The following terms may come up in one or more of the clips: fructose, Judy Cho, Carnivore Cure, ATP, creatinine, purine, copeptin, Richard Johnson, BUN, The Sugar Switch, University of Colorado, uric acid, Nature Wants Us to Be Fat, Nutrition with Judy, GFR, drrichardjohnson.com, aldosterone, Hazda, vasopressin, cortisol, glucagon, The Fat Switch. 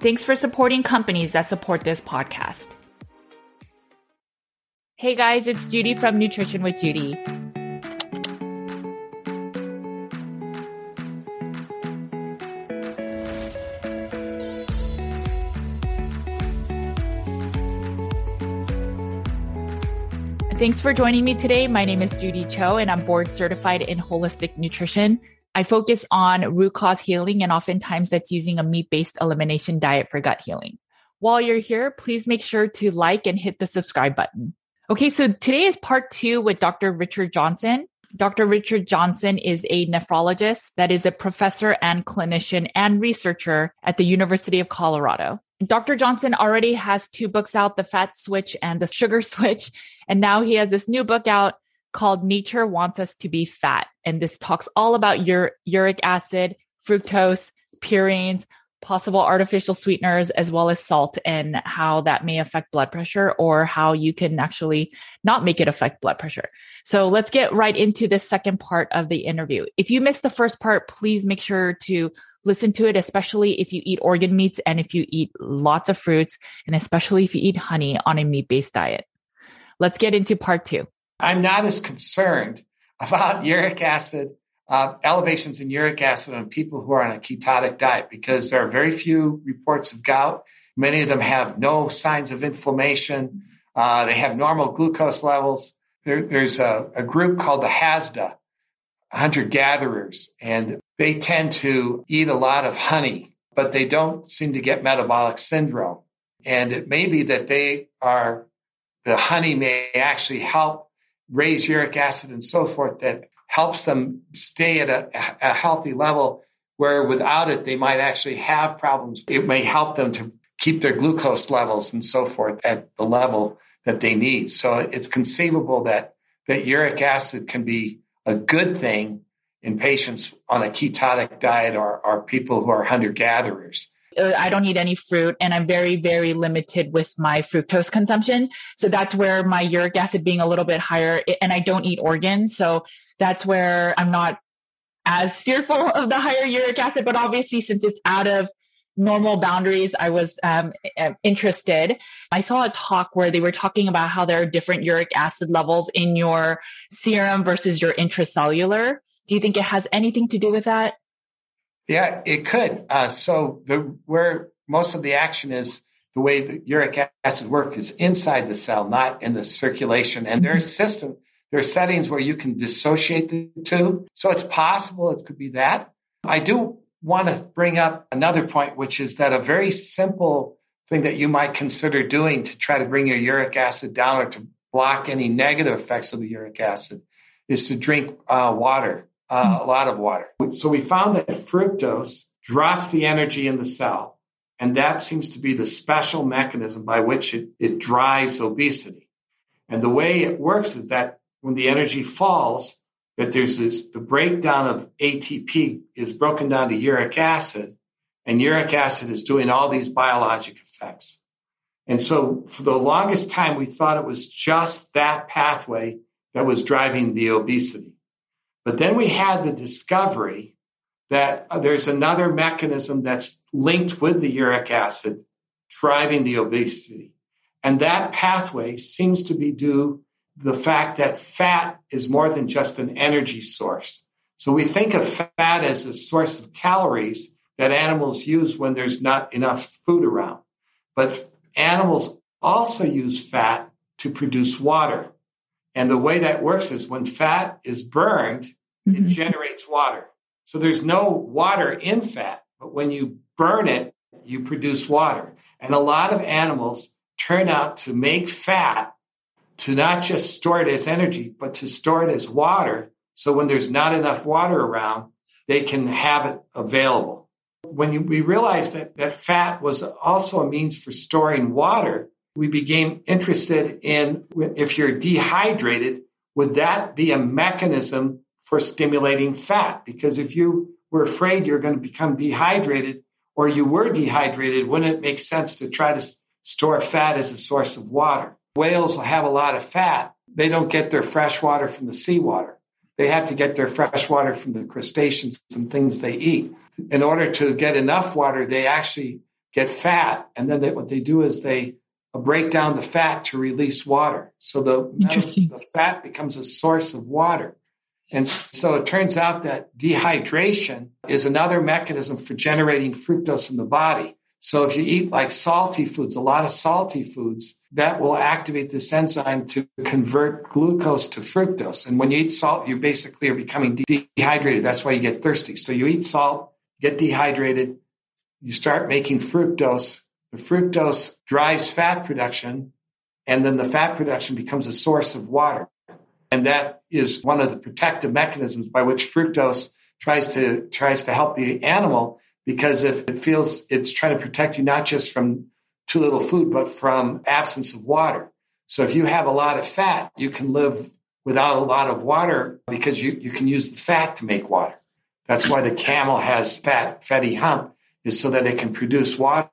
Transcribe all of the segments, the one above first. Thanks for supporting companies that support this podcast. Hey guys, it's Judy from Nutrition with Judy. Thanks for joining me today. My name is Judy Cho, and I'm board certified in holistic nutrition. I focus on root cause healing, and oftentimes that's using a meat-based elimination diet for gut healing. While you're here, please make sure to like and hit the subscribe button. Okay, so today is part 2 with Dr. Richard Johnson. Dr. Richard Johnson is a nephrologist that is a professor and clinician and researcher at the University of Colorado. Dr. Johnson already has 2 books out, The Fat Switch and The Sugar Switch, and now he has this new book out called Nature Wants Us to Be Fat. And this talks all about uric acid, fructose, purines, possible artificial sweeteners, as well as salt, and how that may affect blood pressure, or how you can actually not make it affect blood pressure. So let's get right into the second part of the interview. If you missed the first part, please make sure to listen to it, especially if you eat organ meats and if you eat lots of fruits, and especially if you eat honey on a meat-based diet. Let's get into part 2. I'm not as concerned about uric acid, elevations in uric acid on people who are on a ketotic diet, because there are very few reports of gout. Many of them have no signs of inflammation. They have normal glucose levels. There's a group called the Hazda, hunter-gatherers, and they tend to eat a lot of honey, but they don't seem to get metabolic syndrome. And it may be that the honey may actually help raise uric acid and so forth, that helps them stay at a healthy level, where without it, they might actually have problems. It may help them to keep their glucose levels and so forth at the level that they need. So it's conceivable that uric acid can be a good thing in patients on a ketotic diet or people who are hunter-gatherers. I don't eat any fruit, and I'm very, very limited with my fructose consumption. So that's where my uric acid being a little bit higher, and I don't eat organs. So that's where I'm not as fearful of the higher uric acid, but obviously since it's out of normal boundaries, I was interested. I saw a talk where they were talking about how there are different uric acid levels in your serum versus your intracellular. Do you think it has anything to do with that? Yeah, it could. So where most of the action is, the way the uric acid works is inside the cell, not in the circulation. And there are settings where you can dissociate the two. So it's possible it could be that. I do want to bring up another point, which is that a very simple thing that you might consider doing to try to bring your uric acid down, or to block any negative effects of the uric acid, is to drink water. A lot of water. So we found that fructose drops the energy in the cell, and that seems to be the special mechanism by which it drives obesity. And the way it works is that when the energy falls, that the breakdown of ATP is broken down to uric acid, and uric acid is doing all these biologic effects. And so for the longest time, we thought it was just that pathway that was driving the obesity. But then we had the discovery that there's another mechanism that's linked with the uric acid driving the obesity. And that pathway seems to be due to the fact that fat is more than just an energy source. So we think of fat as a source of calories that animals use when there's not enough food around. But animals also use fat to produce water. And the way that works is when fat is burned, it generates water. So there's no water in fat, but when you burn it, you produce water. And a lot of animals turn out to make fat to not just store it as energy, but to store it as water. So when there's not enough water around, they can have it available. When we realized that fat was also a means for storing water, we became interested in, if you're dehydrated, would that be a mechanism for stimulating fat? Because if you were afraid you're going to become dehydrated or you were dehydrated, wouldn't it make sense to try to store fat as a source of water? Whales will have a lot of fat. They don't get their fresh water from the seawater. They have to get their fresh water from the crustaceans and things they eat. In order to get enough water, they actually get fat. And then what they do is they break down the fat to release water. So the fat becomes a source of water. And so it turns out that dehydration is another mechanism for generating fructose in the body. So if you eat like salty foods, a lot of salty foods, that will activate this enzyme to convert glucose to fructose. And when you eat salt, you basically are becoming dehydrated. That's why you get thirsty. So you eat salt, get dehydrated, you start making fructose. The fructose drives fat production, and then the fat production becomes a source of water. And that is one of the protective mechanisms by which fructose tries to help the animal, because if it feels it's trying to protect you not just from too little food, but from absence of water. So if you have a lot of fat, you can live without a lot of water because you can use the fat to make water. That's why the camel has fatty hump, is so that it can produce water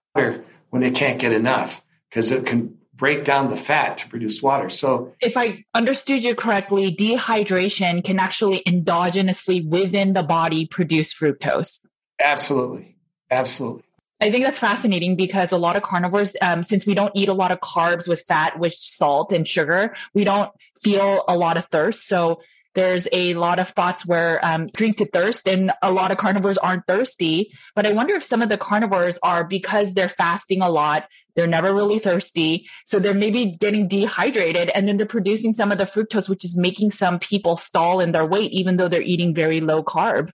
when it can't get enough, because it can break down the fat to produce water. So if I understood you correctly, dehydration can actually endogenously within the body produce fructose. Absolutely. Absolutely. I think that's fascinating, because a lot of carnivores, since we don't eat a lot of carbs with fat, with salt and sugar, we don't feel a lot of thirst. So there's a lot of thoughts where drink to thirst, and a lot of carnivores aren't thirsty. But I wonder if some of the carnivores are, because they're fasting a lot, they're never really thirsty. So they're maybe getting dehydrated, and then they're producing some of the fructose, which is making some people stall in their weight, even though they're eating very low carb.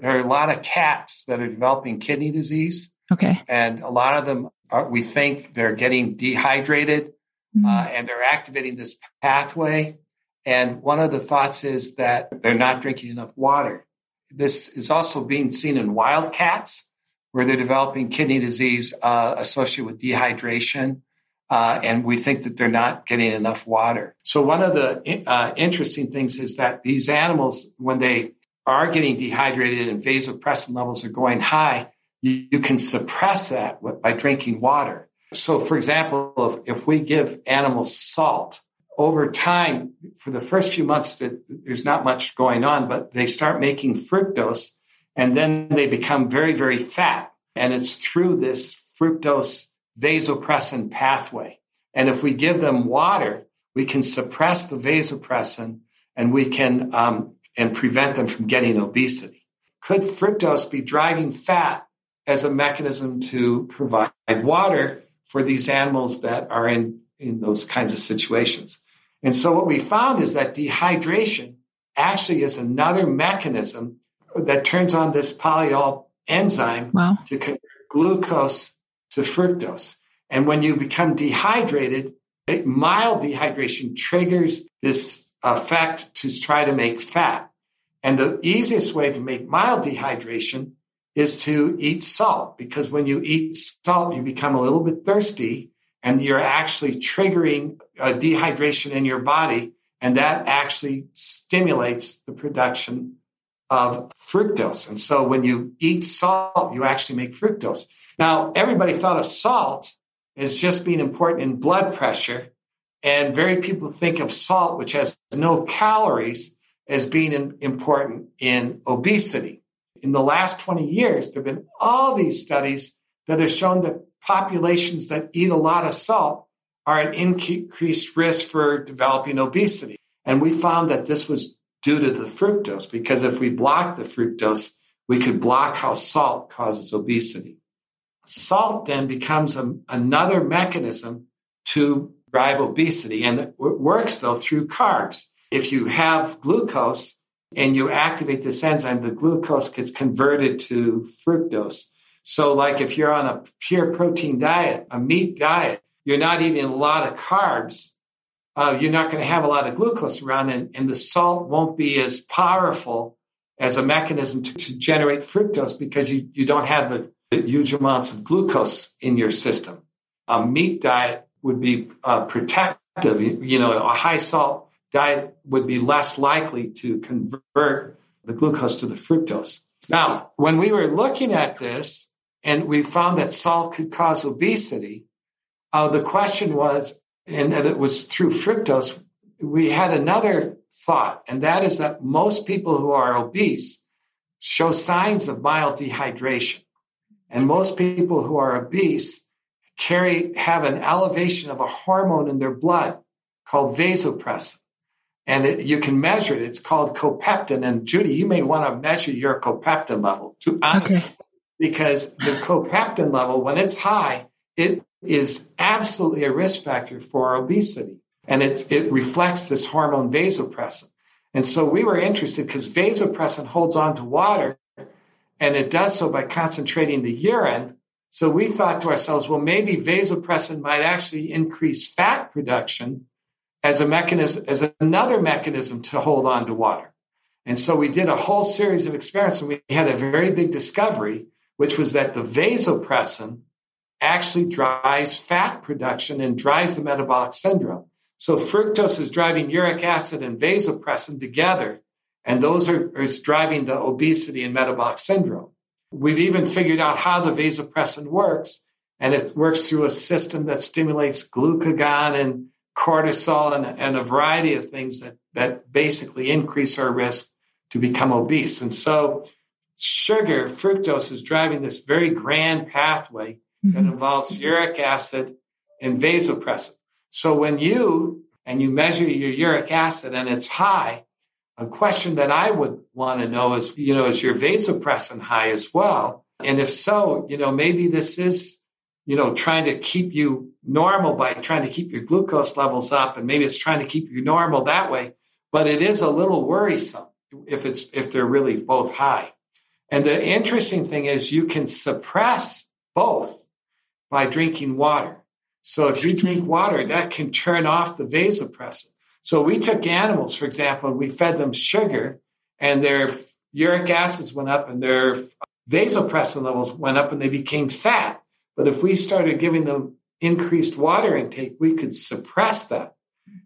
There are a lot of cats that are developing kidney disease. Okay. And a lot of them, we think they're getting dehydrated and they're activating this pathway. And one of the thoughts is that they're not drinking enough water. This is also being seen in wild cats, where they're developing kidney disease associated with dehydration. And we think that they're not getting enough water. So one of the interesting things is that these animals, when they are getting dehydrated and vasopressin levels are going high, you can suppress that by drinking water. So, for example, if we give animals salt, over time, for the first few months, that there's not much going on, but they start making fructose, and then they become very, very fat. And it's through this fructose vasopressin pathway. And if we give them water, we can suppress the vasopressin, and we can and prevent them from getting obesity. Could fructose be driving fat as a mechanism to provide water for these animals that are in those kinds of situations? And so what we found is that dehydration actually is another mechanism that turns on this polyol enzyme to convert glucose to fructose. And when you become dehydrated, mild dehydration triggers this effect to try to make fat. And the easiest way to make mild dehydration is to eat salt, because when you eat salt, you become a little bit thirsty, and you're actually triggering dehydration in your body, and that actually stimulates the production of fructose. And so when you eat salt, you actually make fructose. Now, everybody thought of salt as just being important in blood pressure, and very people think of salt, which has no calories, as being important in obesity. In the last 20 years, there have been all these studies that have shown that populations that eat a lot of salt are at increased risk for developing obesity. And we found that this was due to the fructose, because if we block the fructose, we could block how salt causes obesity. Salt then becomes another mechanism to drive obesity, and it works, though, through carbs. If you have glucose and you activate this enzyme, the glucose gets converted to fructose. So like if you're on a pure protein diet, a meat diet, you're not eating a lot of carbs, you're not going to have a lot of glucose around, and the salt won't be as powerful as a mechanism to generate fructose because you don't have the huge amounts of glucose in your system. A meat diet would be protective. A high salt diet would be less likely to convert the glucose to the fructose. Now, when we were looking at this and we found that salt could cause obesity, the question was, and that it was through fructose, we had another thought, and that is that most people who are obese show signs of mild dehydration. And most people who are obese have an elevation of a hormone in their blood called vasopressin. And you can measure it. It's called copeptin. And Judy, you may want to measure your copeptin level, to honestly, because the copeptin level, when it's high, it is absolutely a risk factor for obesity. And it reflects this hormone vasopressin. And so we were interested because vasopressin holds on to water, and it does so by concentrating the urine. So we thought to ourselves, well, maybe vasopressin might actually increase fat production as another mechanism to hold on to water. And so we did a whole series of experiments, and we had a very big discovery, which was that the vasopressin actually drives fat production and drives the metabolic syndrome. So fructose is driving uric acid and vasopressin together, and those are driving the obesity and metabolic syndrome. We've even figured out how the vasopressin works, and it works through a system that stimulates glucagon and cortisol and a variety of things that basically increase our risk to become obese. And so sugar, fructose, is driving this very grand pathway that involves uric acid and vasopressin. So when you measure your uric acid and it's high, a question that I would want to know is, is your vasopressin high as well? And if so, maybe this is, trying to keep you normal by trying to keep your glucose levels up, and maybe it's trying to keep you normal that way. But it is a little worrisome if they're really both high. And the interesting thing is you can suppress both by drinking water. So if you drink water, that can turn off the vasopressin. So we took animals, for example, and we fed them sugar, and their uric acids went up and their vasopressin levels went up, and they became fat. But if we started giving them increased water intake, we could suppress that.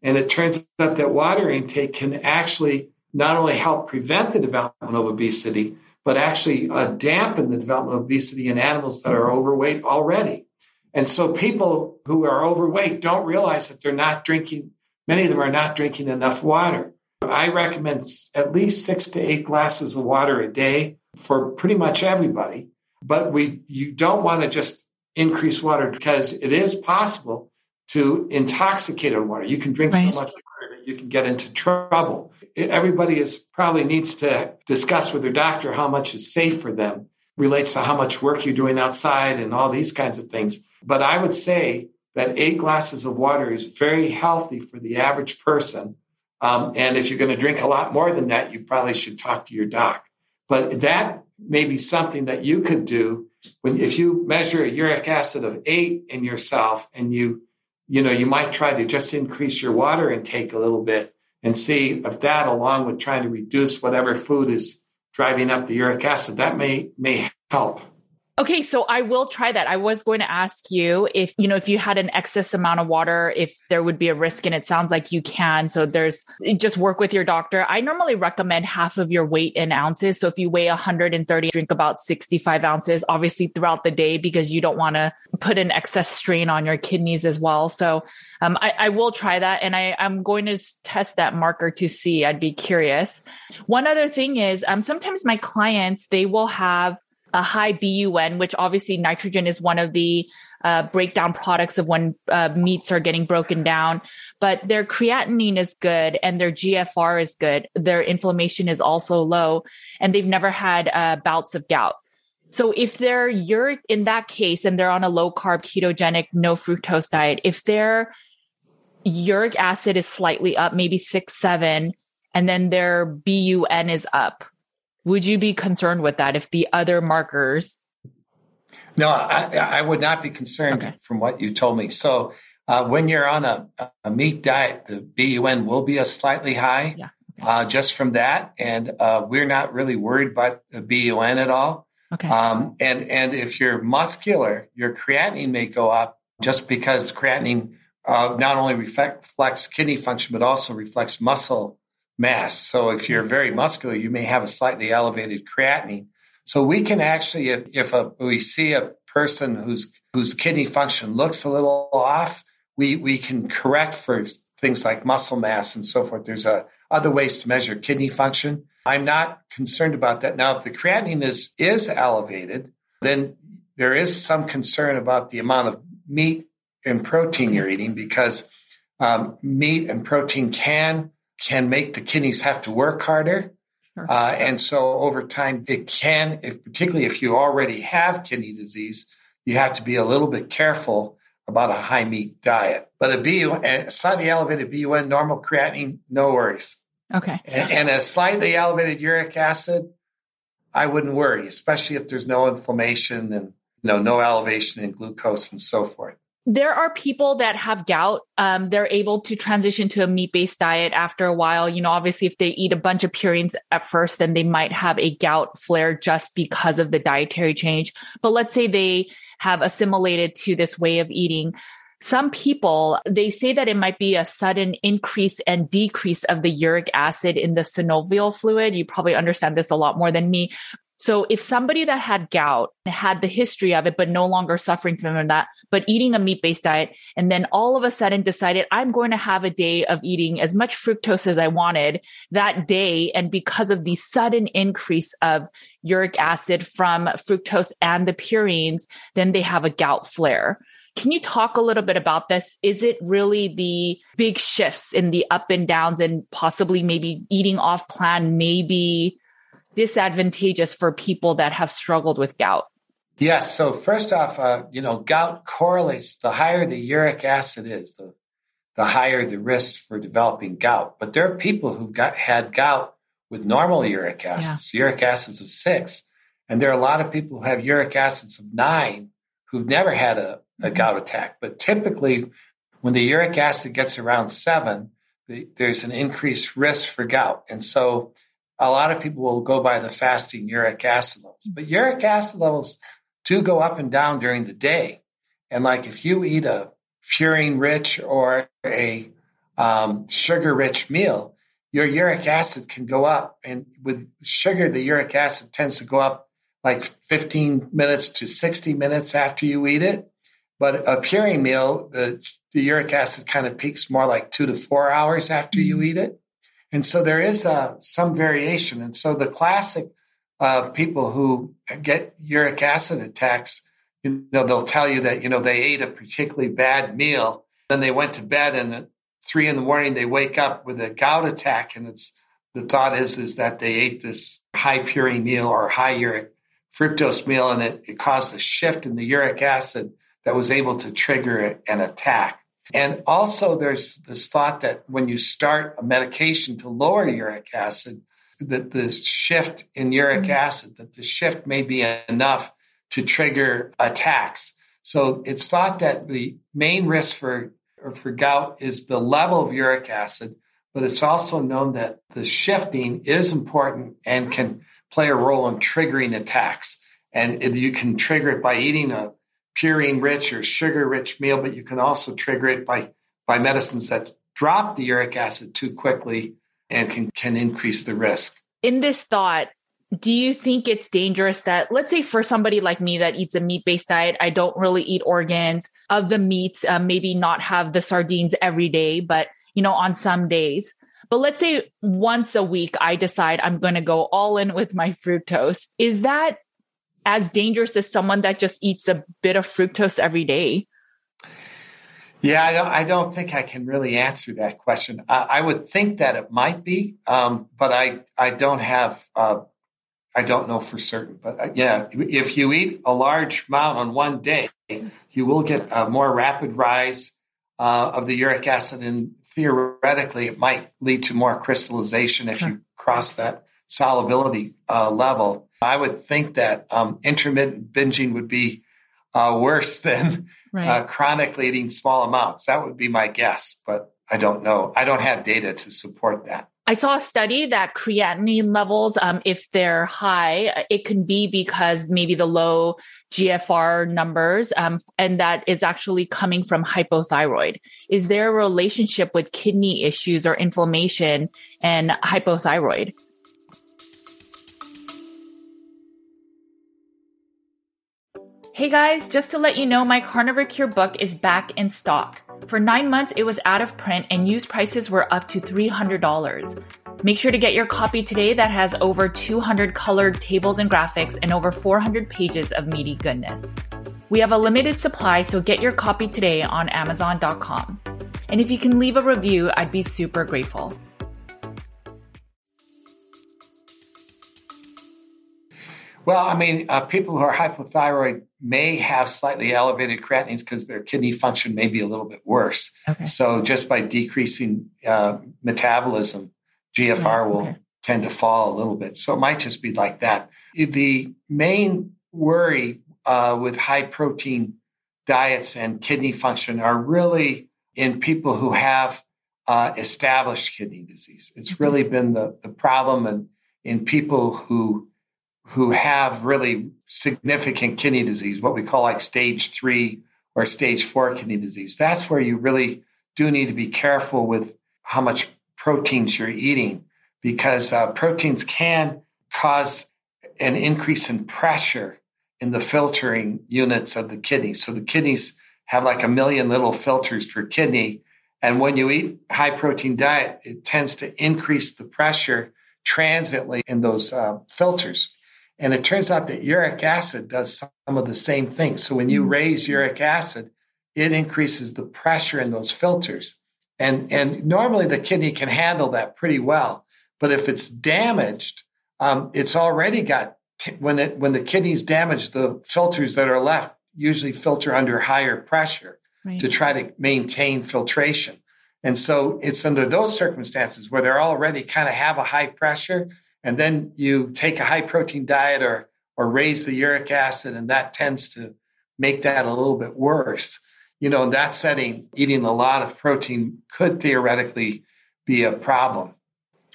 And it turns out that water intake can actually not only help prevent the development of obesity, but actually dampen the development of obesity in animals that are overweight already. And so people who are overweight don't realize that they're not drinking, many of them are not drinking enough water. I recommend at least 6 to 8 glasses of water a day for pretty much everybody. But you don't want to just increase water, because it is possible to intoxicate on water. You can drink so much water that you can get into trouble. Everybody probably needs to discuss with their doctor how much is safe for them. Relates to how much work you're doing outside and all these kinds of things. But I would say that 8 glasses of water is very healthy for the average person. And if you're going to drink a lot more than that, you probably should talk to your doc. But that may be something that you could do if you measure a uric acid of 8 in yourself, and you might try to just increase your water intake a little bit and see if that, along with trying to reduce whatever food is driving up the uric acid, that may help. Okay. So I will try that. I was going to ask you if, you know, if you had an excess amount of water, if there would be a risk, and it sounds like you can. So there's just work with your doctor. I normally recommend half of your weight in ounces. So if you weigh 130, drink about 65 ounces, obviously throughout the day, because you don't want to put an excess strain on your kidneys as well. So I will try that. And I'm going to test that marker to see. I'd be curious. One other thing is sometimes my clients, they will have a high BUN, which obviously nitrogen is one of the breakdown products of when meats are getting broken down, but their creatinine is good and their GFR is good. Their inflammation is also low, and they've never had bouts of gout. So if they're uric in that case, and they're on a low carb, ketogenic, no fructose diet, if their uric acid is slightly up, maybe 6, 7, and then their BUN is up, would you be concerned with that if the other markers? No, I would not be concerned from what you told me. So when you're on a meat diet, the BUN will be a slightly high just from that. And we're not really worried about the BUN at all. Okay. And if you're muscular, your creatinine may go up just because creatinine not only reflects kidney function, but also reflects muscle mass. So if you're very muscular, you may have a slightly elevated creatinine. So we can actually, if we see a person whose kidney function looks a little off, we can correct for things like muscle mass and so forth. There's other ways to measure kidney function. I'm not concerned about that. Now, if the creatinine is elevated, then there is some concern about the amount of meat and protein you're eating, because meat and protein can make the kidneys have to work harder. And so over time, it can, particularly if you already have kidney disease, you have to be a little bit careful about a high meat diet. But a slightly elevated BUN, normal creatinine, no worries. Okay. And a slightly elevated uric acid, I wouldn't worry, especially if there's no inflammation and no elevation in glucose and so forth. There are people that have gout. They're able to transition to a meat-based diet after a while. You know, obviously, if they eat a bunch of purines at first, then they might have a gout flare just because of the dietary change. But let's say they have assimilated to this way of eating. Some people, they say that it might be a sudden increase and decrease of the uric acid in the synovial fluid. You probably understand this a lot more than me. So if somebody that had gout had the history of it, but no longer suffering from that, but eating a meat-based diet, and then all of a sudden decided, I'm going to have a day of eating as much fructose as I wanted that day. And because of the sudden increase of uric acid from fructose and the purines, then they have a gout flare. Can you talk a little bit about this? Is it really the big shifts in the up and downs and possibly maybe eating off plan, maybe disadvantageous for people that have struggled with gout? Yes. So first off, gout correlates. The higher the uric acid is, the higher the risk for developing gout. But there are people who've had gout with normal uric acids, uric acids of 6. And there are a lot of people who have uric acids of 9 who've never had a gout attack. But typically, when the uric acid gets around 7, there's an increased risk for gout. And so a lot of people will go by the fasting uric acid levels, but uric acid levels do go up and down during the day. And like if you eat a purine-rich or a sugar-rich meal, your uric acid can go up. And with sugar, the uric acid tends to go up like 15 minutes to 60 minutes after you eat it. But a purine meal, the uric acid kind of peaks more like 2 to 4 hours after you eat it. And so there is some variation. And so the classic people who get uric acid attacks, they'll tell you that, they ate a particularly bad meal. Then they went to bed, and at 3 a.m, they wake up with a gout attack. And the thought is that they ate this high purine meal or high uric fructose meal, and it caused a shift in the uric acid that was able to trigger an attack. And also there's this thought that when you start a medication to lower uric acid, that the shift in uric acid, that the shift may be enough to trigger attacks. So it's thought that the main risk for gout is the level of uric acid, but it's also known that the shifting is important and can play a role in triggering attacks. And you can trigger it by eating a purine-rich or sugar-rich meal, but you can also trigger it by medicines that drop the uric acid too quickly and can increase the risk. In this thought, do you think it's dangerous that, let's say for somebody like me that eats a meat-based diet, I don't really eat organs of the meats, maybe not have the sardines every day, but on some days. But let's say once a week, I decide I'm going to go all in with my fructose. Is that as dangerous as someone that just eats a bit of fructose every day? Yeah, I don't think I can really answer that question. I would think that it might be, but I don't know for certain. But yeah, if you eat a large amount on one day, you will get a more rapid rise of the uric acid, and theoretically it might lead to more crystallization if you cross that solubility level. I would think that intermittent binging would be worse than chronically eating small amounts. That would be my guess, but I don't know. I don't have data to support that. I saw a study that creatinine levels, if they're high, it can be because maybe the low GFR numbers, and that is actually coming from hypothyroid. Is there a relationship with kidney issues or inflammation and hypothyroid? Hey guys, just to let you know, my Carnivore Cure book is back in stock. For 9 months, it was out of print and used prices were up to $300. Make sure to get your copy today that has over 200 colored tables and graphics and over 400 pages of meaty goodness. We have a limited supply, so get your copy today on Amazon.com. And if you can leave a review, I'd be super grateful. Well, people who are hypothyroid may have slightly elevated creatinines because their kidney function may be a little bit worse. Okay. So just by decreasing metabolism, GFR will tend to fall a little bit. So it might just be like that. The main worry with high protein diets and kidney function are really in people who have established kidney disease. It's really been the problem in people who have really significant kidney disease, what we call like stage 3 or stage 4 kidney disease. That's where you really do need to be careful with how much proteins you're eating, because proteins can cause an increase in pressure in the filtering units of the kidneys. So the kidneys have like 1 million little filters per kidney. And when you eat high protein diet, it tends to increase the pressure transiently in those filters. And it turns out that uric acid does some of the same things. So when you raise uric acid, it increases the pressure in those filters. And normally the kidney can handle that pretty well. But if it's damaged, it's already got, when the kidney's damaged, the filters that are left usually filter under higher pressure to try to maintain filtration. And so it's under those circumstances where they're already kind of have a high pressure, and then you take a high protein diet or raise the uric acid, and that tends to make that a little bit worse. In that setting, eating a lot of protein could theoretically be a problem.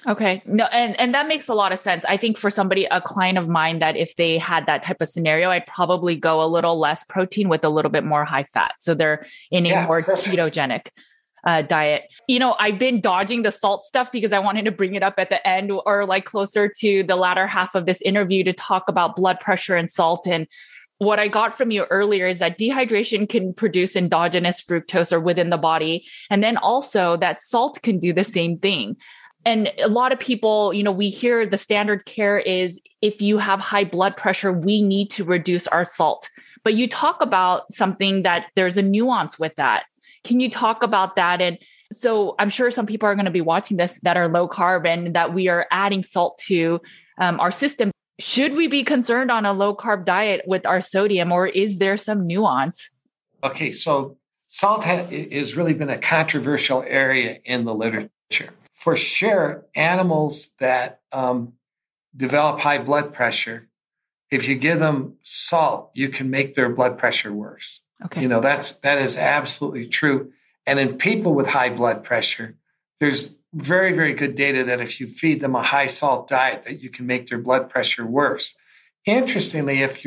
Okay. No, and that makes a lot of sense. I think for somebody, a client of mine, that if they had that type of scenario, I'd probably go a little less protein with a little bit more high fat. So they're in a more ketogenic diet. I've been dodging the salt stuff because I wanted to bring it up at the end or like closer to the latter half of this interview to talk about blood pressure and salt. And what I got from you earlier is that dehydration can produce endogenous fructose or within the body. And then also that salt can do the same thing. And a lot of people, we hear the standard care is if you have high blood pressure, we need to reduce our salt. But you talk about something that there's a nuance with that. Can you talk about that? And so I'm sure some people are going to be watching this that are low carb and that we are adding salt to our system. Should we be concerned on a low carb diet with our sodium, or is there some nuance? Okay, so salt has really been a controversial area in the literature. For sure, animals that develop high blood pressure, if you give them salt, you can make their blood pressure worse. Okay. That is absolutely true. And in people with high blood pressure, there's very, very good data that if you feed them a high salt diet, that you can make their blood pressure worse. Interestingly, if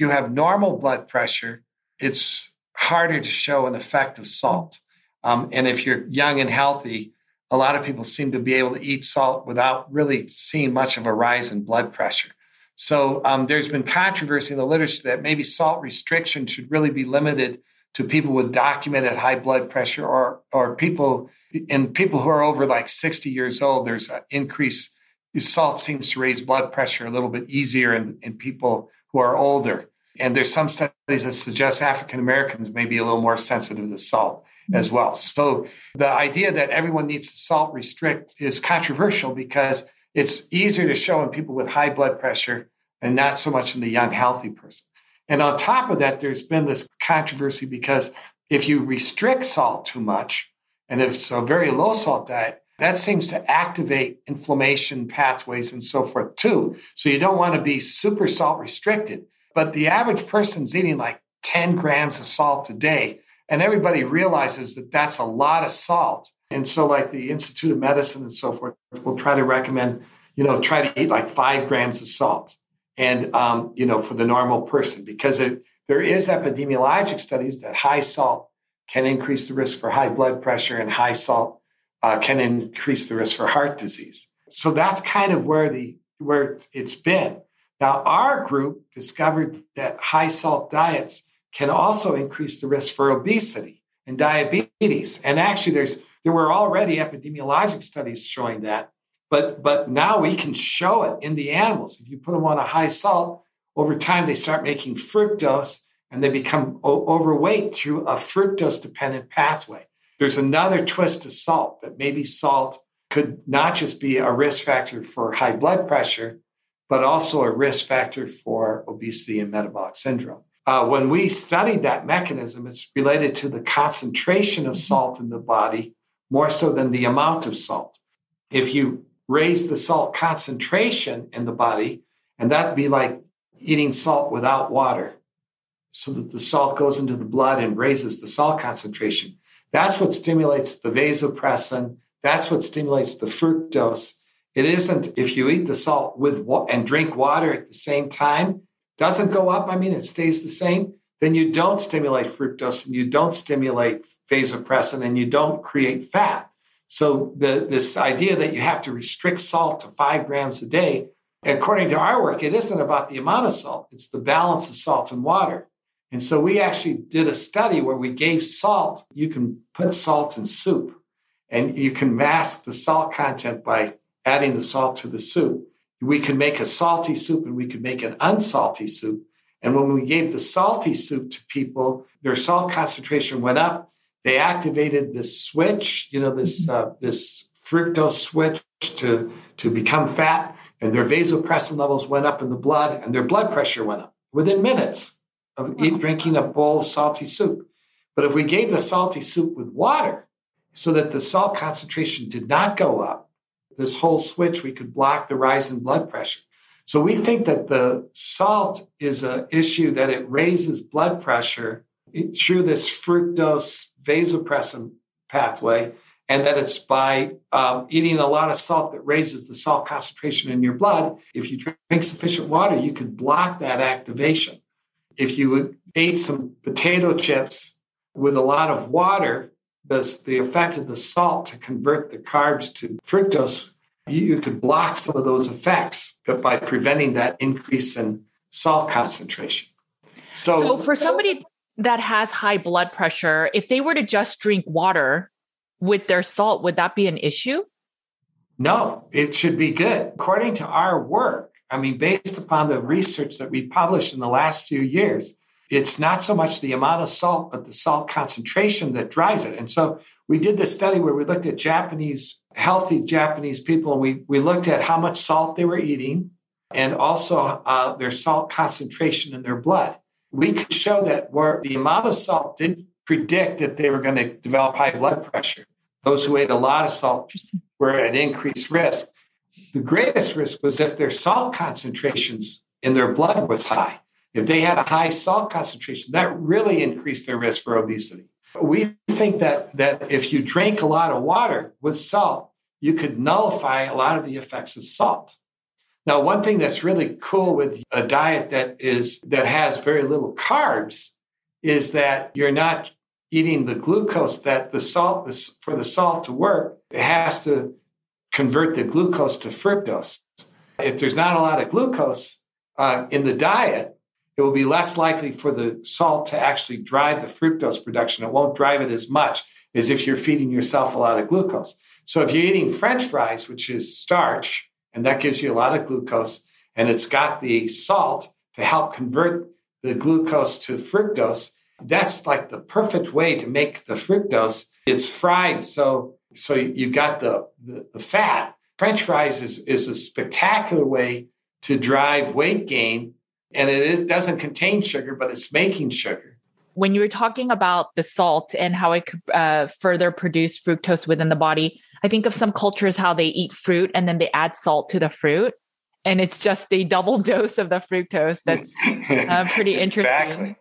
you have normal blood pressure, it's harder to show an effect of salt. And if you're young and healthy, a lot of people seem to be able to eat salt without really seeing much of a rise in blood pressure. So there's been controversy in the literature that maybe salt restriction should really be limited to people with documented high blood pressure or people who are over like 60 years old. There's an increase. Salt seems to raise blood pressure a little bit easier in people who are older. And there's some studies that suggest African Americans may be a little more sensitive to salt as well. So the idea that everyone needs to salt restrict is controversial because it's easier to show in people with high blood pressure and not so much in the young, healthy person. And on top of that, there's been this controversy because if you restrict salt too much, and if it's a very low salt diet, that seems to activate inflammation pathways and so forth too. So you don't want to be super salt restricted. But the average person's eating like 10 grams of salt a day. And everybody realizes that that's a lot of salt. And so like the Institute of Medicine and so forth will try to recommend, try to eat like 5 grams of salt. And, for the normal person, because there is epidemiologic studies that high salt can increase the risk for high blood pressure and high salt can increase the risk for heart disease. So that's kind of where it's been. Now, our group discovered that high salt diets can also increase the risk for obesity and diabetes. And actually, there were already epidemiologic studies showing that. But now we can show it in the animals. If you put them on a high salt, over time, they start making fructose and they become overweight through a fructose-dependent pathway. There's another twist to salt, that maybe salt could not just be a risk factor for high blood pressure, but also a risk factor for obesity and metabolic syndrome. When we studied that mechanism, it's related to the concentration of salt in the body more so than the amount of salt. If you raise the salt concentration in the body, and that'd be like eating salt without water, so that the salt goes into the blood and raises the salt concentration. That's what stimulates the vasopressin. That's what stimulates the fructose. It isn't if you eat the salt and drink water at the same time, doesn't go up. It stays the same. Then you don't stimulate fructose and you don't stimulate vasopressin and you don't create fat. So this idea that you have to restrict salt to 5 grams a day, according to our work, it isn't about the amount of salt. It's the balance of salt and water. And so we actually did a study where we gave salt. You can put salt in soup and you can mask the salt content by adding the salt to the soup. We could make a salty soup and we could make an unsalty soup. And when we gave the salty soup to people, their salt concentration went up. They activated this switch, this fructose switch to become fat, and their vasopressin levels went up in the blood, and their blood pressure went up within minutes of drinking a bowl of salty soup. But if we gave the salty soup with water so that the salt concentration did not go up, this whole switch, we could block the rise in blood pressure. So we think that the salt is an issue that it raises blood pressure through this fructose vasopressin pathway, and that it's by eating a lot of salt that raises the salt concentration in your blood. If you drink sufficient water, you could block that activation. If you ate some potato chips with a lot of water, the effect of the salt to convert the carbs to fructose, you could block some of those effects by preventing that increase in salt concentration. So for somebody that has high blood pressure, if they were to just drink water with their salt, would that be an issue? No, it should be good. According to our work, based upon the research that we published in the last few years, it's not so much the amount of salt, but the salt concentration that drives it. And so we did this study where we looked at healthy Japanese people, and we looked at how much salt they were eating and also their salt concentration in their blood. We could show that where the amount of salt didn't predict that they were going to develop high blood pressure. Those who ate a lot of salt were at increased risk. The greatest risk was if their salt concentrations in their blood was high. If they had a high salt concentration, that really increased their risk for obesity. We think that if you drank a lot of water with salt, you could nullify a lot of the effects of salt. Now, one thing that's really cool with a diet that has very little carbs is that you're not eating the glucose that for the salt to work, it has to convert the glucose to fructose. If there's not a lot of glucose in the diet, it will be less likely for the salt to actually drive the fructose production. It won't drive it as much as if you're feeding yourself a lot of glucose. So if you're eating French fries, which is starch, and that gives you a lot of glucose, and it's got the salt to help convert the glucose to fructose, that's like the perfect way to make the fructose. It's fried, so you've got the fat. French fries is a spectacular way to drive weight gain, and it doesn't contain sugar, but it's making sugar. When you were talking about the salt and how it could further produce fructose within the body, I think of some cultures how they eat fruit and then they add salt to the fruit, and it's just a double dose of the fructose. That's pretty interesting. Exactly.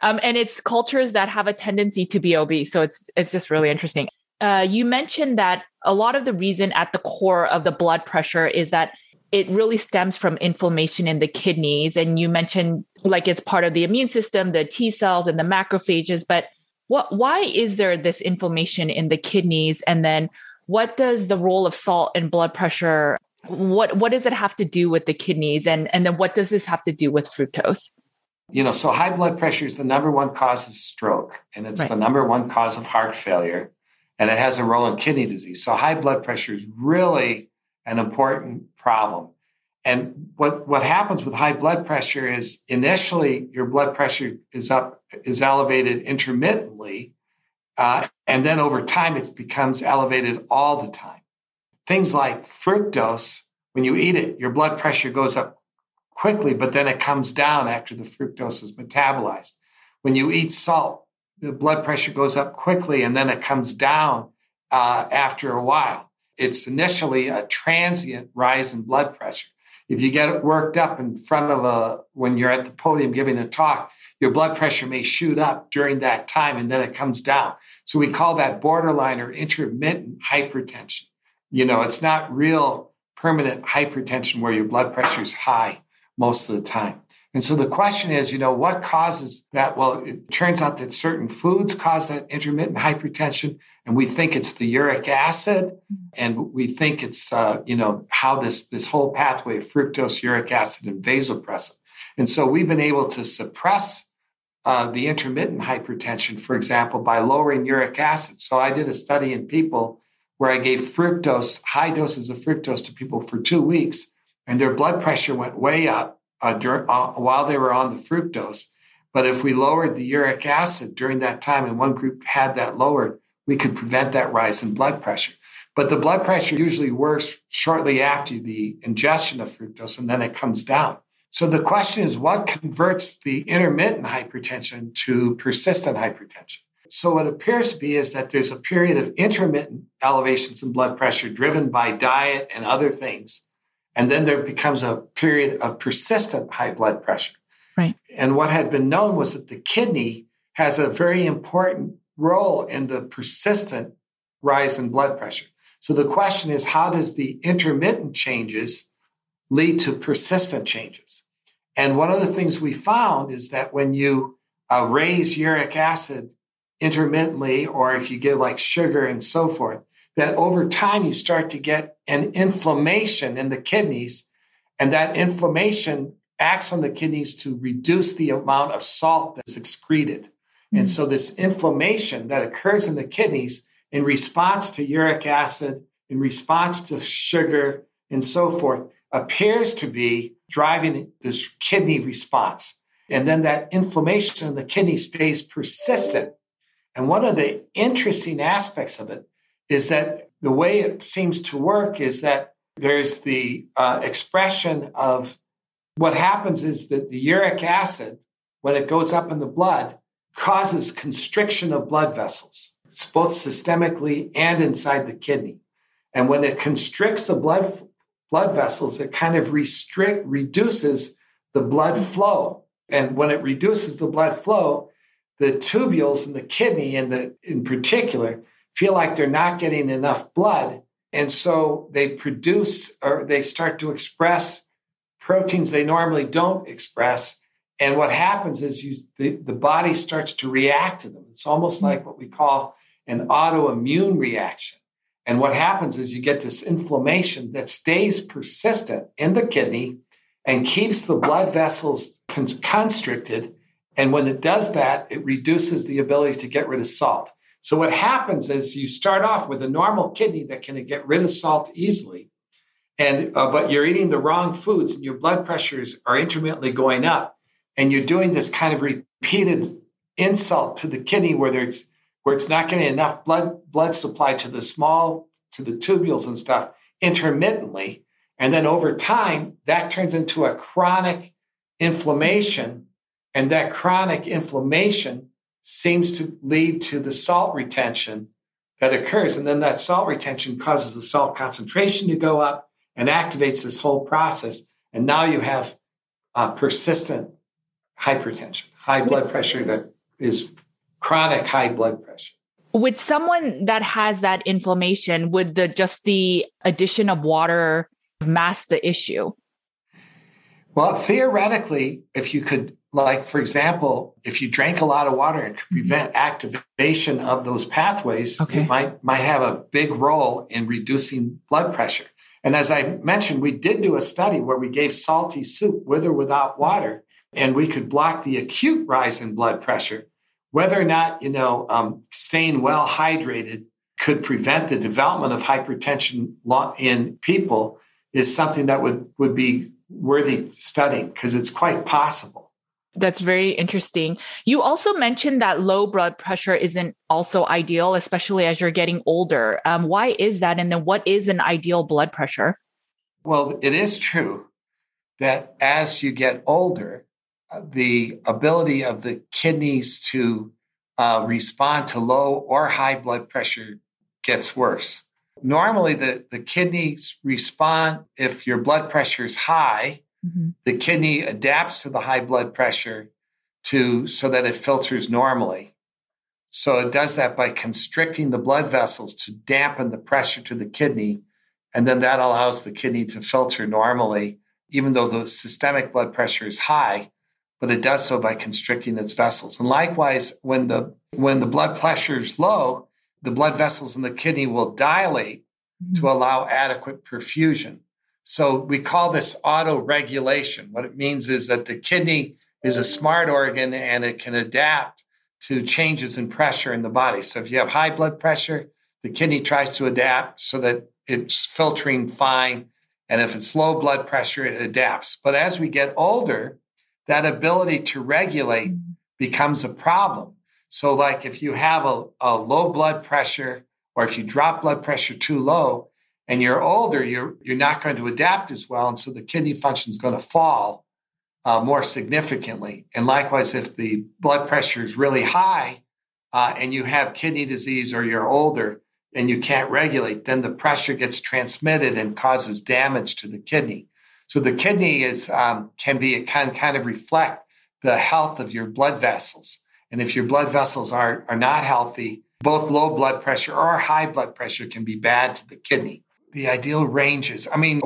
And it's cultures that have a tendency to be obese. So it's just really interesting. You mentioned that a lot of the reason at the core of the blood pressure is that it really stems from inflammation in the kidneys. And you mentioned like it's part of the immune system, the T cells and the macrophages. But why is there this inflammation in the kidneys? And then what does the role of salt and blood pressure, what does it have to do with the kidneys? And then what does this have to do with fructose? So high blood pressure is the number one cause of stroke, and it's right. The number one cause of heart failure, and it has a role in kidney disease. So high blood pressure is really an important problem. And what happens with high blood pressure is initially your blood pressure is elevated intermittently, and then over time it becomes elevated all the time. Things like fructose, when you eat it, your blood pressure goes up quickly, but then it comes down after the fructose is metabolized. When you eat salt, the blood pressure goes up quickly and then it comes down after a while. It's initially a transient rise in blood pressure. If you get worked up in front of when you're at the podium giving a talk, your blood pressure may shoot up during that time and then it comes down. So we call that borderline or intermittent hypertension. It's not real permanent hypertension where your blood pressure is high most of the time. And so the question is, what causes that? Well, it turns out that certain foods cause that intermittent hypertension, and we think it's the uric acid, and we think it's, how this whole pathway of fructose, uric acid, and vasopressin. And so we've been able to suppress the intermittent hypertension, for example, by lowering uric acid. So I did a study in people where I gave fructose, high doses of fructose to people for 2 weeks, and their blood pressure went way up while they were on the fructose. But if we lowered the uric acid during that time and one group had that lowered, we could prevent that rise in blood pressure. But the blood pressure usually works shortly after the ingestion of fructose, and then it comes down. So the question is, what converts the intermittent hypertension to persistent hypertension? So what appears to be is that there's a period of intermittent elevations in blood pressure driven by diet and other things. And then there becomes a period of persistent high blood pressure. Right. And what had been known was that the kidney has a very important role in the persistent rise in blood pressure. So the question is, how does the intermittent changes lead to persistent changes? And one of the things we found is that when you raise uric acid intermittently, or if you give like sugar and so forth, that over time you start to get an inflammation in the kidneys, and that inflammation acts on the kidneys to reduce the amount of salt that's excreted. Mm-hmm. And so this inflammation that occurs in the kidneys in response to uric acid, in response to sugar and so forth, appears to be driving this kidney response. And then that inflammation in the kidney stays persistent. And one of the interesting aspects of it is that the way it seems to work is that there's the expression of what happens is that the uric acid, when it goes up in the blood, causes constriction of blood vessels. It's both systemically and inside the kidney. And when it constricts the blood vessels, it kind of reduces the blood flow. And when it reduces the blood flow, the tubules in the kidney, in particular, feel like they're not getting enough blood. And so they start to express proteins they normally don't express. And what happens is the body starts to react to them. It's almost like what we call an autoimmune reaction. And what happens is you get this inflammation that stays persistent in the kidney and keeps the blood vessels constricted. And when it does that, it reduces the ability to get rid of salt. So what happens is you start off with a normal kidney that can get rid of salt easily, and but you're eating the wrong foods and your blood pressures are intermittently going up. And you're doing this kind of repeated insult to the kidney where it's not getting enough blood supply to the tubules and stuff intermittently. And then over time, that turns into a chronic inflammation. And that chronic inflammation seems to lead to the salt retention that occurs. And then that salt retention causes the salt concentration to go up and activates this whole process. And now you have persistent hypertension, high blood pressure that is chronic high blood pressure. With someone that has that inflammation, would the addition of water mask the issue? Well, theoretically, if you could, like, for example, if you drank a lot of water and could prevent activation of those pathways, it might have a big role in reducing blood pressure. And as I mentioned, we did do a study where we gave salty soup with or without water, and we could block the acute rise in blood pressure. Whether or not, staying well hydrated could prevent the development of hypertension in people is something that would be worthy studying, because it's quite possible. That's very interesting. You also mentioned that low blood pressure isn't also ideal, especially as you're getting older. Why is that? And then what is an ideal blood pressure? Well, it is true that as you get older, the ability of the kidneys to respond to low or high blood pressure gets worse. Normally, the kidneys respond if your blood pressure is high. Mm-hmm. The kidney adapts to the high blood pressure so that it filters normally. So it does that by constricting the blood vessels to dampen the pressure to the kidney, and then that allows the kidney to filter normally, even though the systemic blood pressure is high, but it does so by constricting its vessels. And likewise, when the blood pressure is low, the blood vessels in the kidney will dilate to allow adequate perfusion. So we call this autoregulation. What it means is that the kidney is a smart organ and it can adapt to changes in pressure in the body. So if you have high blood pressure, the kidney tries to adapt so that it's filtering fine. And if it's low blood pressure, it adapts. But as we get older, that ability to regulate becomes a problem. So like if you have a low blood pressure, or if you drop blood pressure too low and you're older, you're not going to adapt as well. And so the kidney function is going to fall more significantly. And likewise, if the blood pressure is really high and you have kidney disease or you're older, and you can't regulate, then the pressure gets transmitted and causes damage to the kidney. So the kidney can kind of reflect the health of your blood vessels. And if your blood vessels are not healthy, both low blood pressure or high blood pressure can be bad to the kidney. The ideal ranges, we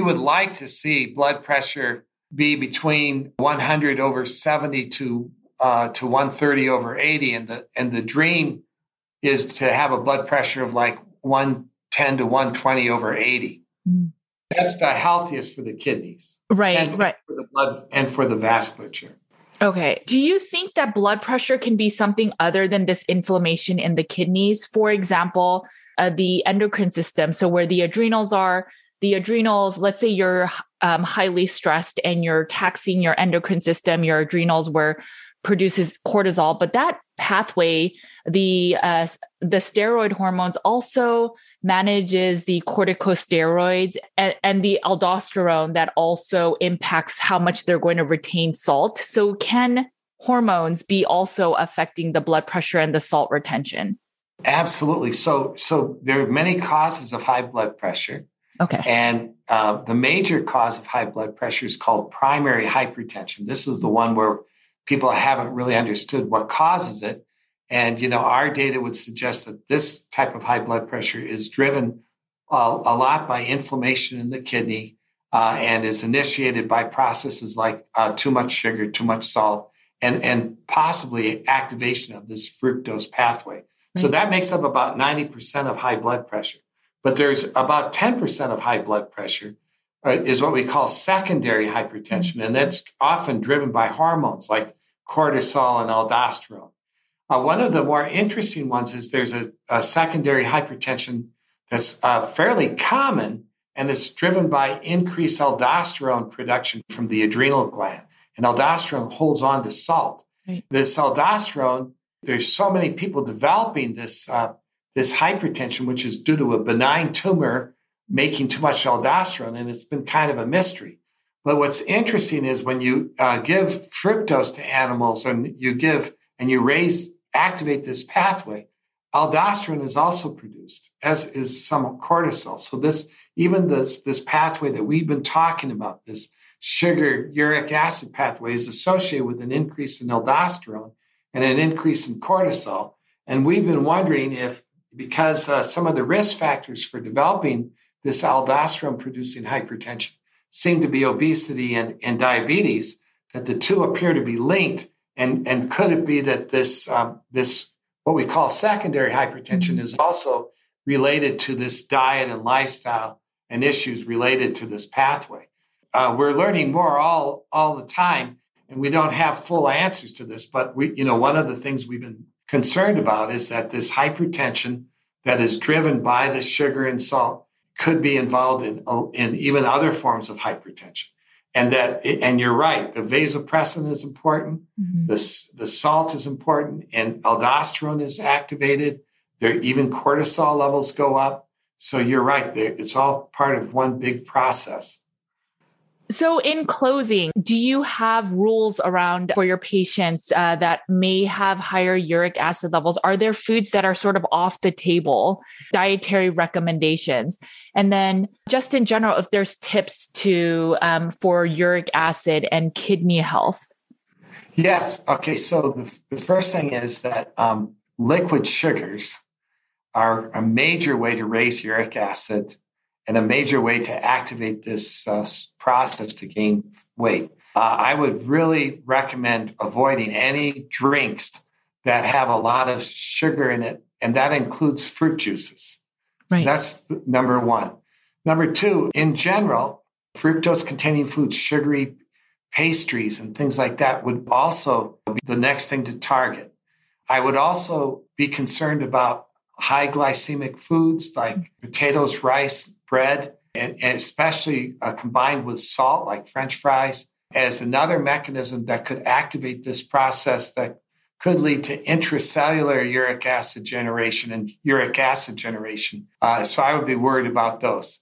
would like to see blood pressure be between 100 over 70 to 130 over 80, and the dream is to have a blood pressure of like 110 to 120 over 80. Mm. That's the healthiest for the kidneys. Right, right. For the blood and for the vasculature. Okay. Do you think that blood pressure can be something other than this inflammation in the kidneys? For example, the endocrine system. So where the adrenals, let's say you're highly stressed and you're taxing your endocrine system, your adrenals were produces cortisol, but that pathway, the steroid hormones also manages the corticosteroids and the aldosterone that also impacts how much they're going to retain salt. So can hormones be also affecting the blood pressure and the salt retention? Absolutely. So there are many causes of high blood pressure. Okay. And the major cause of high blood pressure is called primary hypertension. This is the one where people haven't really understood what causes it. And, our data would suggest that this type of high blood pressure is driven a lot by inflammation in the kidney, and is initiated by processes like too much sugar, too much salt, and possibly activation of this fructose pathway. Right. So that makes up about 90% of high blood pressure. But there's about 10% of high blood pressure is what we call secondary hypertension. And that's often driven by hormones like cortisol and aldosterone. One of the more interesting ones is there's a secondary hypertension that's fairly common, and it's driven by increased aldosterone production from the adrenal gland. And aldosterone holds on to salt. Right. This aldosterone, there's so many people developing this this hypertension, which is due to a benign tumor making too much aldosterone, and it's been kind of a mystery. But what's interesting is when you give fructose to animals and you give and you raise, activate this pathway, aldosterone is also produced, as is some cortisol. So this, even this pathway that we've been talking about, this sugar uric acid pathway, is associated with an increase in aldosterone and an increase in cortisol. And we've been wondering if, because some of the risk factors for developing this aldosterone-producing hypertension seem to be obesity and diabetes, that the two appear to be linked. And could it be that this this what we call secondary hypertension is also related to this diet and lifestyle and issues related to this pathway? We're learning more all the time, and we don't have full answers to this. But we, you know, one of the things we've been concerned about is that this hypertension that is driven by the sugar and salt could be involved in even other forms of hypertension. And you're right, the vasopressin is important, the salt is important, and aldosterone is activated. There, even cortisol levels go up. So you're right, it's all part of one big process. So in closing, do you have rules around for your patients that may have higher uric acid levels? Are there foods that are sort of off the table, dietary recommendations? And then just in general, if there's tips to for uric acid and kidney health? Yes. Okay. So the first thing is that liquid sugars are a major way to raise uric acid and a major way to activate this process to gain weight. I would really recommend avoiding any drinks that have a lot of sugar in it, and that includes fruit juices. Right. That's number one. Number two, in general, fructose-containing foods, sugary pastries and things like that would also be the next thing to target. I would also be concerned about high glycemic foods like potatoes, rice, bread, and especially combined with salt, like French fries, as another mechanism that could activate this process that could lead to intracellular uric acid generation and uric acid generation. So I would be worried about those.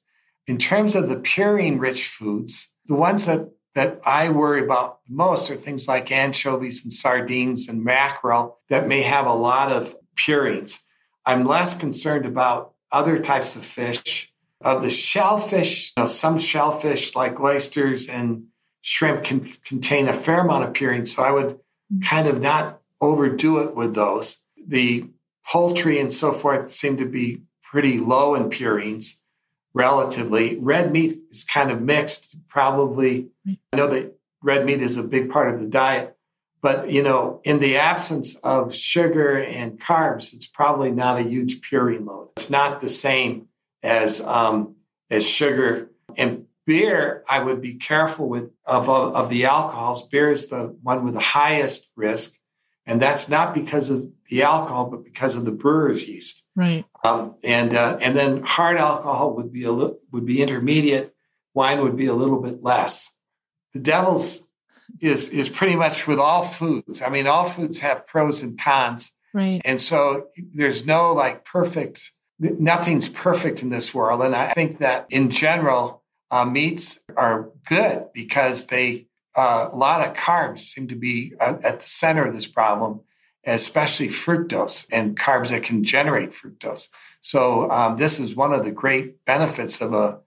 In terms of the purine-rich foods, the ones that I worry about most are things like anchovies and sardines and mackerel that may have a lot of purines. I'm less concerned about other types of fish. Of the shellfish, you know, some shellfish like oysters and shrimp can contain a fair amount of purine, so I would kind of not overdo it with those. The poultry and so forth seem to be pretty low in purines, relatively. Red meat is kind of mixed, probably. I know that red meat is a big part of the diet, but, you know, in the absence of sugar and carbs, it's probably not a huge purine load. It's not the same as sugar. And beer, I would be careful with of the alcohols. Beer is the one with the highest risk, and that's not because of the alcohol, but because of the brewer's yeast. Right. And then hard alcohol would be intermediate. Wine would be a little bit less. The devil's is pretty much with all foods. I mean, all foods have pros and cons. Right. And so there's no like perfect. Nothing's perfect in this world. And I think that in general, meats are good because they a lot of carbs seem to be at the center of this problem, especially fructose and carbs that can generate fructose. So this is one of the great benefits of a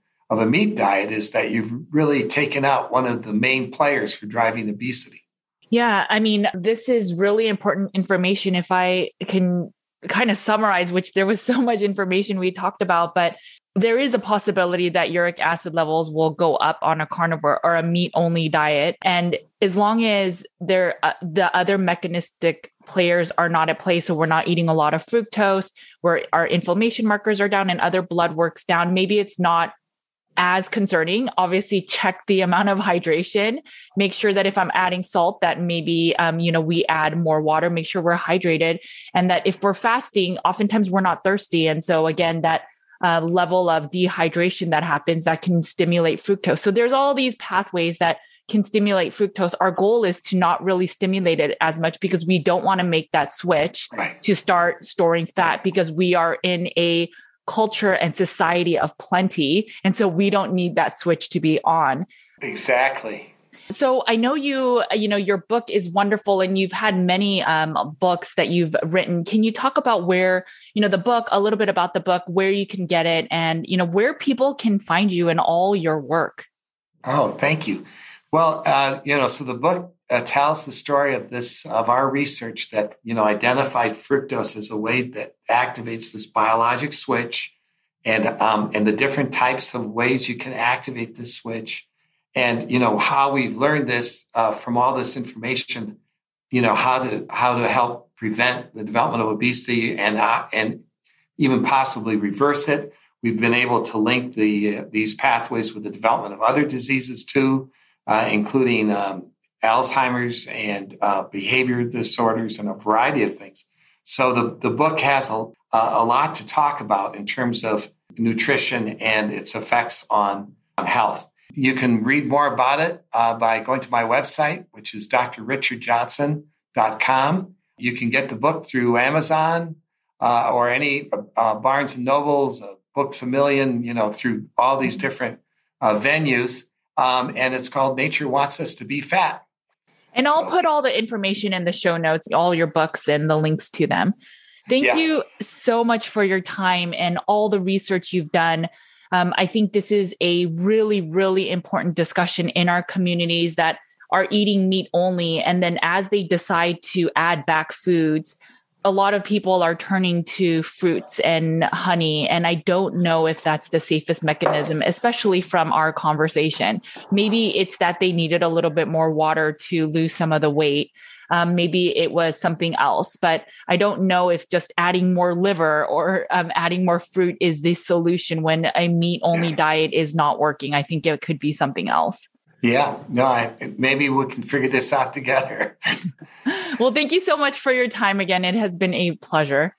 meat diet is that you've really taken out one of the main players for driving obesity. Yeah. I mean, this is really important information. If I can kind of summarize, which there was so much information we talked about, but there is a possibility that uric acid levels will go up on a carnivore or a meat-only diet. And as long as the other mechanistic players are not at play, so we're not eating a lot of fructose, where our inflammation markers are down and other blood work's down, maybe it's not as concerning. Obviously, check the amount of hydration. Make sure that if I'm adding salt, that maybe we add more water. Make sure we're hydrated, and that if we're fasting, oftentimes we're not thirsty. And so again, that level of dehydration that happens that can stimulate fructose. So there's all these pathways that can stimulate fructose. Our goal is to not really stimulate it as much because we don't want to make that switch to start storing fat, because we are in a culture and society of plenty. And so we don't need that switch to be on. Exactly. So I know your book is wonderful, and you've had many books that you've written. Can you talk about where you can get it, and, where people can find you and all your work? Oh, thank you. Well, so the book tells the story of our research that, identified fructose as a way that activates this biologic switch, and the different types of ways you can activate this switch. And, how we've learned this from all this information, how to help prevent the development of obesity and even possibly reverse it. We've been able to link these pathways with the development of other diseases too, including Alzheimer's and behavior disorders and a variety of things. So the book has a lot to talk about in terms of nutrition and its effects on health. You can read more about it by going to my website, which is drrichardjohnson.com. You can get the book through Amazon or any Barnes and Nobles, Books a Million, through all these different venues. And it's called Nature Wants Us to Be Fat. And so, I'll put all the information in the show notes, all your books and the links to them. Thank you so much for your time and all the research you've done. I think this is a really, really important discussion in our communities that are eating meat only. And then as they decide to add back foods, a lot of people are turning to fruits and honey. And I don't know if that's the safest mechanism, especially from our conversation. Maybe it's that they needed a little bit more water to lose some of the weight. Maybe it was something else, but I don't know if just adding more liver or adding more fruit is the solution when a meat-only diet is not working. I think it could be something else. Yeah, no, maybe we can figure this out together. Well, thank you so much for your time again. It has been a pleasure.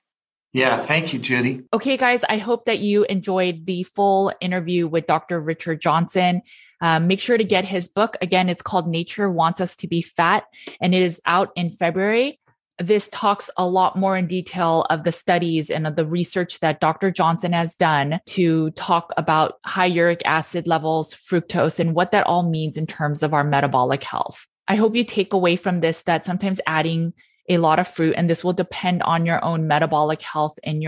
Yeah, thank you, Judy. Okay, guys, I hope that you enjoyed the full interview with Dr. Richard Johnson. Make sure to get his book. Again, it's called Nature Wants Us to Be Fat, and it is out in February. This talks a lot more in detail of the studies and of the research that Dr. Johnson has done to talk about high uric acid levels, fructose, and what that all means in terms of our metabolic health. I hope you take away from this that sometimes adding a lot of fruit, and this will depend on your own metabolic health and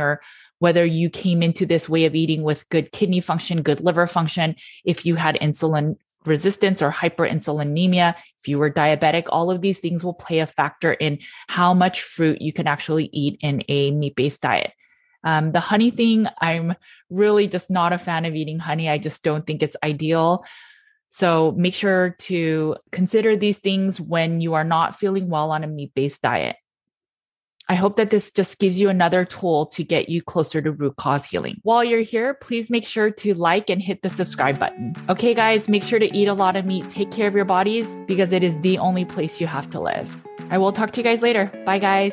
whether you came into this way of eating with good kidney function, good liver function, if you had insulin resistance or hyperinsulinemia, if you were diabetic, all of these things will play a factor in how much fruit you can actually eat in a meat-based diet. The honey thing, I'm really just not a fan of eating honey. I just don't think it's ideal. So make sure to consider these things when you are not feeling well on a meat-based diet. I hope that this just gives you another tool to get you closer to root cause healing. While you're here, please make sure to like and hit the subscribe button. Okay, guys, make sure to eat a lot of meat. Take care of your bodies, because it is the only place you have to live. I will talk to you guys later. Bye, guys.